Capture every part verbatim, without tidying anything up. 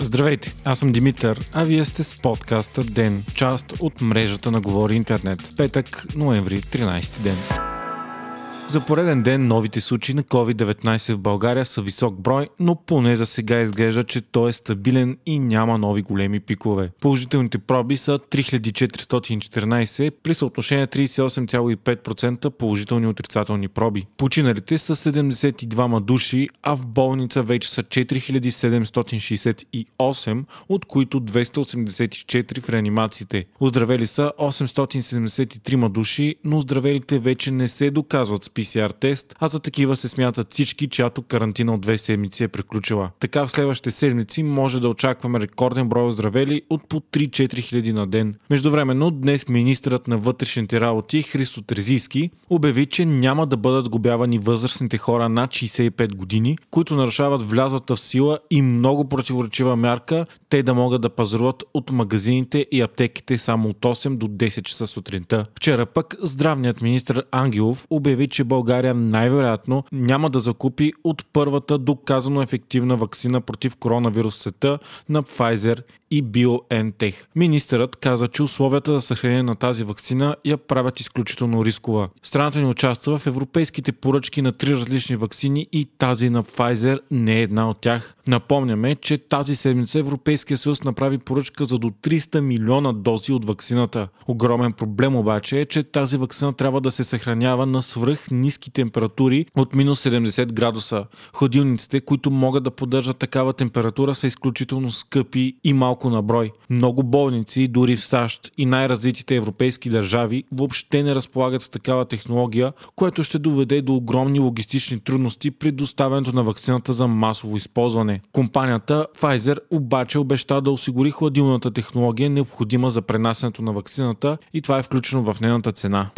Здравейте, аз съм Димитър, а вие сте с подкаста Ден, част от мрежата на Говори Интернет. Петък, ноември, тринайсети ден. За пореден ден новите случаи на ковид деветнайсет в България са висок брой, но поне за сега изглежда, че той е стабилен и няма нови големи пикове. Положителните проби са три хиляди четиристотин и четиринайсет при съотношение трийсет и осем цяло и пет процента положителни отрицателни проби. Починалите са седемдесет и двама души, а в болница вече са четири хиляди седемстотин шейсет и осем, от които двеста осемдесет и четири в реанимациите. Оздравели са осемстотин седемдесет и трима души, но оздравелите вече не се доказват с пи си ар тест, а за такива се смятат всички, чиято карантина от две седмици е приключила. Така в следващите седмици може да очакваме рекорден брой оздравели от по три-четири хиляди на ден. Междувременно днес министърът на вътрешните работи Христо Трезийски обяви, че няма да бъдат глобявани възрастните хора над шейсет и пет години, които нарушават влязлата в сила и много противоречива мярка те да могат да пазаруват от магазините и аптеките само от осем до десет часа сутринта. Вчера пък здравният министър Ангелов обяви, че България най-вероятно няма да закупи от първата доказано ефективна ваксина против коронавирус света на Pfizer и BioNTech. Министърът каза, че условията за съхранение на тази ваксина я правят изключително рискова. Страната ни участва в европейските поръчки на три различни ваксини и тази на Pfizer не е една от тях. Напомняме, че тази седмица Европейския съюз направи поръчка за до триста милиона дози от ваксината. Огромен проблем обаче е, че тази ваксина трябва да се съхранява на свръх ниски температури от минус седемдесет градуса. Хладилниците, които могат да поддържат такава температура, са изключително скъпи и малко на брой. Много болници, дори в САЩ и най-развитите европейски държави, въобще не разполагат с такава технология, което ще доведе до огромни логистични трудности при доставянето на ваксината за масово използване. Компанията Pfizer обаче обеща да осигури хладилната технология, необходима за пренасенето на ваксината, и това е включено в нейната цена.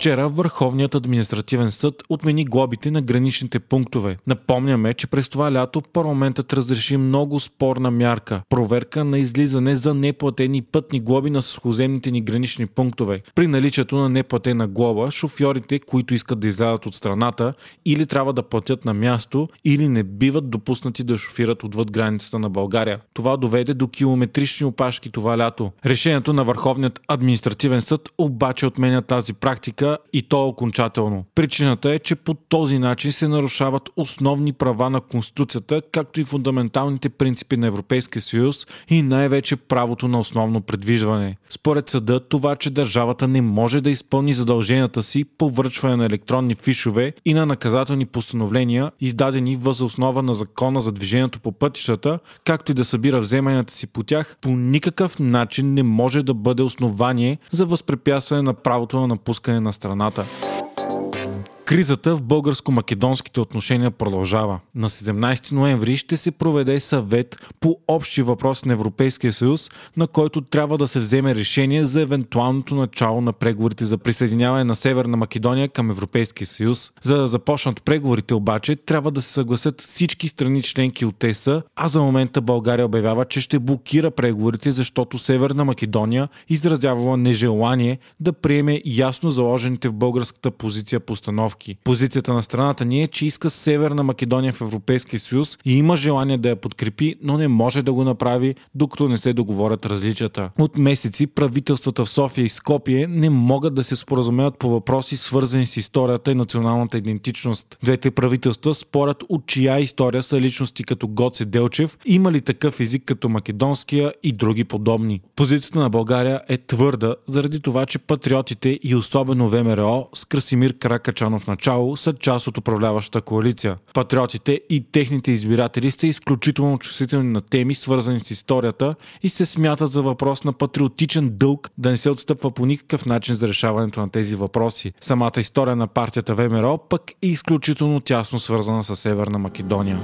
Вчера Върховният административен съд отмени глобите на граничните пунктове. Напомняме, че през това лято парламентът разреши много спорна мярка – проверка на излизане за неплатени пътни глоби на сухоземните ни гранични пунктове. При наличието на неплатена глоба, шофьорите, които искат да излязат от страната, или трябва да платят на място, или не биват допуснати да шофират отвъд границата на България. Това доведе до километрични опашки това лято. Решението на Върховният административен съд обаче отменя тази практика, и то окончателно. Причината е, че по този начин се нарушават основни права на Конституцията, както и фундаменталните принципи на Европейския съюз и най-вече правото на основно предвижване. Според съда, това, че държавата не може да изпълни задълженията си по връчване на електронни фишове и на наказателни постановления, издадени въз основа на закона за движението по пътищата, както и да събира вземанията си по тях, по никакъв начин не може да бъде основание за възпрепятстване на правото на напускане на страната. Кризата в българско-македонските отношения продължава. На седемнайсети ноември ще се проведе съвет по общи въпроси на Европейския съюз, на който трябва да се вземе решение за евентуалното начало на преговорите за присъединяване на Северна Македония към Европейския съюз. За да започнат преговорите обаче, трябва да се съгласят всички страни членки от ТЕСА, а за момента България обявява, че ще блокира преговорите, защото Северна Македония изразявала нежелание да приеме ясно заложените в българската позиция постановки. Позицията на страната ни е, че иска Северна Македония в Европейския съюз и има желание да я подкрепи, но не може да го направи, докато не се договорят различията. От месеци правителствата в София и Скопие не могат да се споразумеят по въпроси, свързани с историята и националната идентичност. Двете правителства спорят от чия история са личности като Гоце Делчев, има ли такъв език като македонския и други подобни. Позицията на България е твърда, заради това, че патриотите и особено ВМРО с Красимир Каракачанов начало са част от управляващата коалиция. Патриотите и техните избиратели са изключително чувствителни на теми, свързани с историята, и се смятат за въпрос на патриотичен дълг да не се отстъпва по никакъв начин за решаването на тези въпроси. Самата история на партията ВМРО пък е изключително тясно свързана с Северна Македония.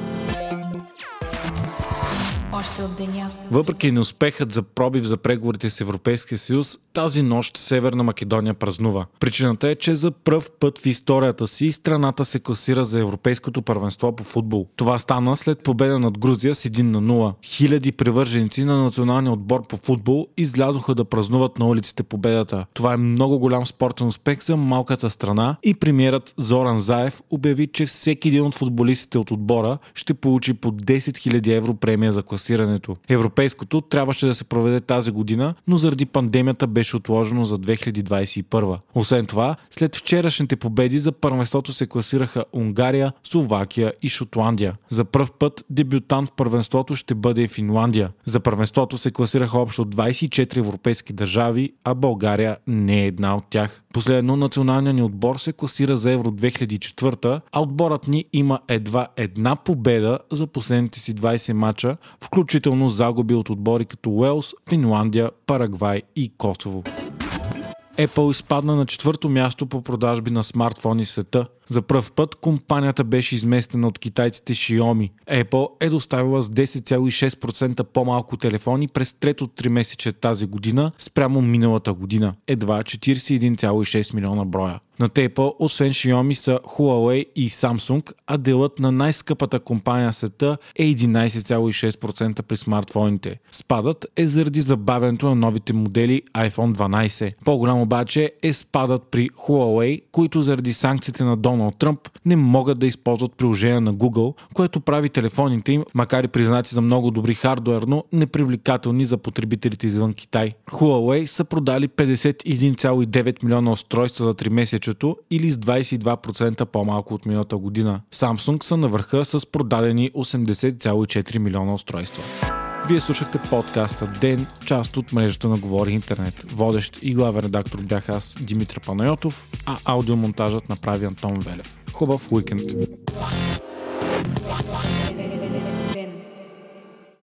измъкваш се от деня. Въпреки неуспехът за пробив за преговорите с Европейския съюз, тази нощ Северна Македония празнува. Причината е, че за пръв път в историята си страната се класира за европейското първенство по футбол. Това стана след победа над Грузия с едно на нула. Хиляди привърженици на националния отбор по футбол излязоха да празнуват на улиците победата. Това е много голям спортен успех за малката страна и премиерът Зоран Заев обяви, че всеки един от футболистите от отбора ще получи по десет хиляди евро премия за класирането. Европейското трябваше да се проведе тази година, но заради пандемията беше отложено за две хиляди двадесет и първа. Освен това, след вчерашните победи за първенството се класираха Унгария, Словакия и Шотландия. За пръв път дебютант в първенството ще бъде и Финландия. За първенството се класираха общо двадесет и четири европейски държави, а България не е една от тях. Последно, националният ни отбор се класира за Евро две хиляди и четвърта, а отборът ни има едва една победа за последните си двадесет мача, включително загуби от отбори като Уелс, Финландия, Парагвай и Косово. Apple изпадна на четвърто място по продажби на смартфони в света. За пръв път компанията беше изместена от китайците Xiaomi. Apple е доставила с десет цяло и шест процента по-малко телефони през трето тримесечие тази година спрямо миналата година. Едва четиридесет и едно цяло и шест милиона броя. На Apple, освен Xiaomi, са Huawei и Samsung, а делът на най-скъпата компания в света е единадесет цяло и шест процента при смартфоните. Спадът е заради забавянето на новите модели айфон дванадесет. По-голям обаче е спадът при Huawei, които заради санкциите на Дон Тръмп не могат да използват приложение на Google, което прави телефоните им, макар и признати за много добри хардуерно, непривлекателни за потребителите извън Китай. Huawei са продали петдесет и едно цяло и девет милиона устройства за тримесечето или с двадесет и два процента по-малко от миналата година. Samsung са на върха с продадени осемдесет цяло и четири милиона устройства. Вие слушахте подкаста Ден, част от мрежата на Говори Интернет. Водещ и главен редактор бях аз, Димитър Панайотов, а аудиомонтажът направи Антон Велев. Хубав уикенд!